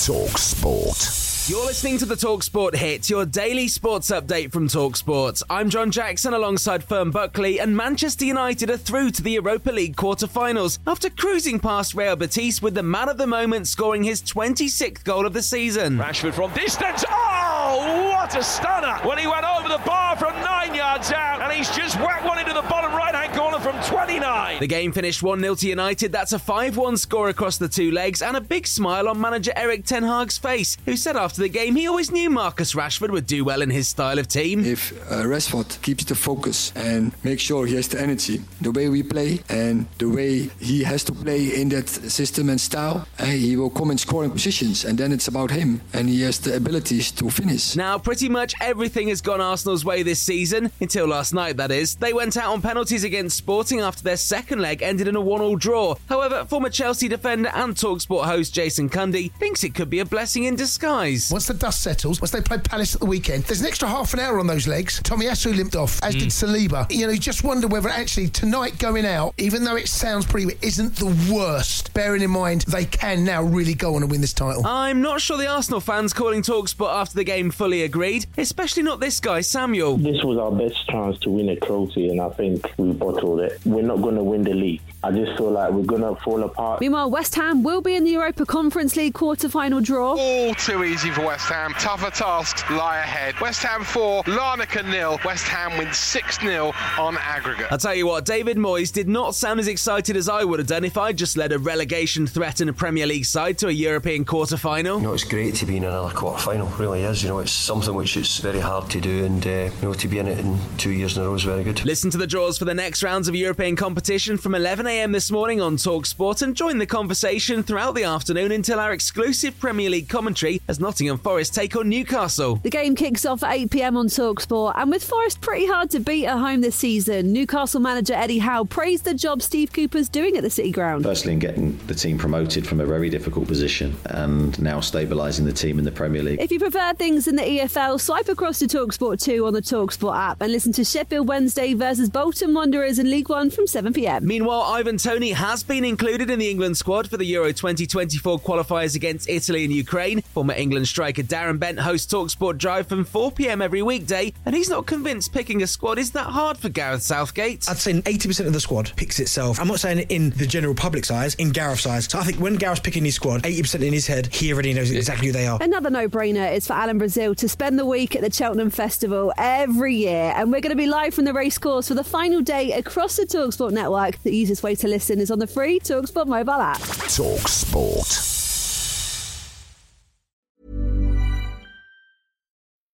TalkSport. You're listening to the TalkSport Hit, your daily sports update from TalkSport. I'm John Jackson alongside Fern Buckley, and Manchester United are through to the Europa League quarter-finals after cruising past Real Betis with the man of the moment scoring his 26th goal of the season. Rashford from distance. Oh, what a stunner! Well, he went over the bar from 9 yards out, and he's just whacked one into the bottom right-hand corner from 29. The game finished 1-0 to United. That's a 5-1 score across the two legs, and a big smile on manager Erik ten Hag's face, who said after the game he always knew Marcus Rashford would do well in his style of team. If Rashford keeps the focus and makes sure he has the energy, the way we play and the way he has to play in that system and style, he will come in scoring positions, and then it's about him, and he has the abilities to finish. Now pretty much everything has gone Arsenal's way this season, until last night that is. They went out on penalties against Sporting after their second leg ended in a 1-1 draw. However, former Chelsea defender and TalkSport host Jason Cundy thinks it could be a blessing in disguise. Once the dust settles, once they play Palace at the weekend, there's an extra half an hour on those legs. Tomiyasu limped off, as did Saliba. You know, you just wonder whether actually tonight going out, even though it sounds pretty, isn't the worst, bearing in mind they can now really go on and win this title. I'm not sure the Arsenal fans calling TalkSport after the game fully agreed, especially not this guy, Samuel. This was our best chance to win a trophy, and I think we bottled it. We're not going to win the league. I just feel like we're going to fall apart. Meanwhile, West Ham will be in the Europa Conference League quarter-final draw. All too easy for West Ham. Tougher tasks lie ahead. West Ham 4, Larnaca 0. West Ham wins 6-0 on aggregate. I'll tell you what, David Moyes did not sound as excited as I would have done if I just led a relegation threat in a Premier League side to a European quarter-final. You know, it's great to be in another quarter-final, it really is. You know, it's something which is very hard to do, and you know, to be in it in 2 years in a row is very good. Listen to the draws for the next rounds of European competition from 11 a.m. this morning on TalkSport, and join the conversation throughout the afternoon until our exclusive Premier League commentary as Nottingham Forest take on Newcastle. The game kicks off at 8 p.m. on TalkSport, and with Forest pretty hard to beat at home this season, Newcastle manager Eddie Howe praised the job Steve Cooper's doing at the City Ground. Firstly, in getting the team promoted from a very difficult position and now stabilising the team in the Premier League. If you prefer things in the EFL, swipe across to TalkSport 2 on the TalkSport app and listen to Sheffield Wednesday versus Bolton Wanderers in League One from 7 p.m. Meanwhile, Ivan Toney has been included in the England squad for the Euro 2024 qualifiers against Italy and Ukraine. Former England striker Darren Bent hosts TalkSport Drive from 4 p.m. every weekday, and he's not convinced picking a squad is that hard for Gareth Southgate. I'd say 80% of the squad picks itself. I'm not saying in the general public's eyes, in Gareth's eyes. So I think when Gareth's picking his squad, 80% in his head, he already knows exactly who they are. Another no-brainer is for Alan Brazil to spend the week at the Cheltenham Festival every year, and we're going to be live from the racecourse for the final day across the TalkSport network. The easiest way to listen is on the free TalkSport mobile app. TalkSport.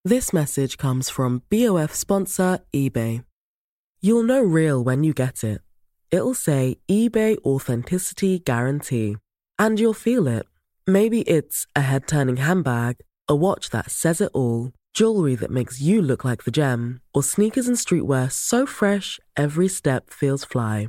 This message comes from BOF sponsor eBay. You'll know real when you get it. It'll say eBay Authenticity Guarantee. And you'll feel it. Maybe it's a head-turning handbag, a watch that says it all, jewelry that makes you look like the gem, or sneakers and streetwear so fresh every step feels fly.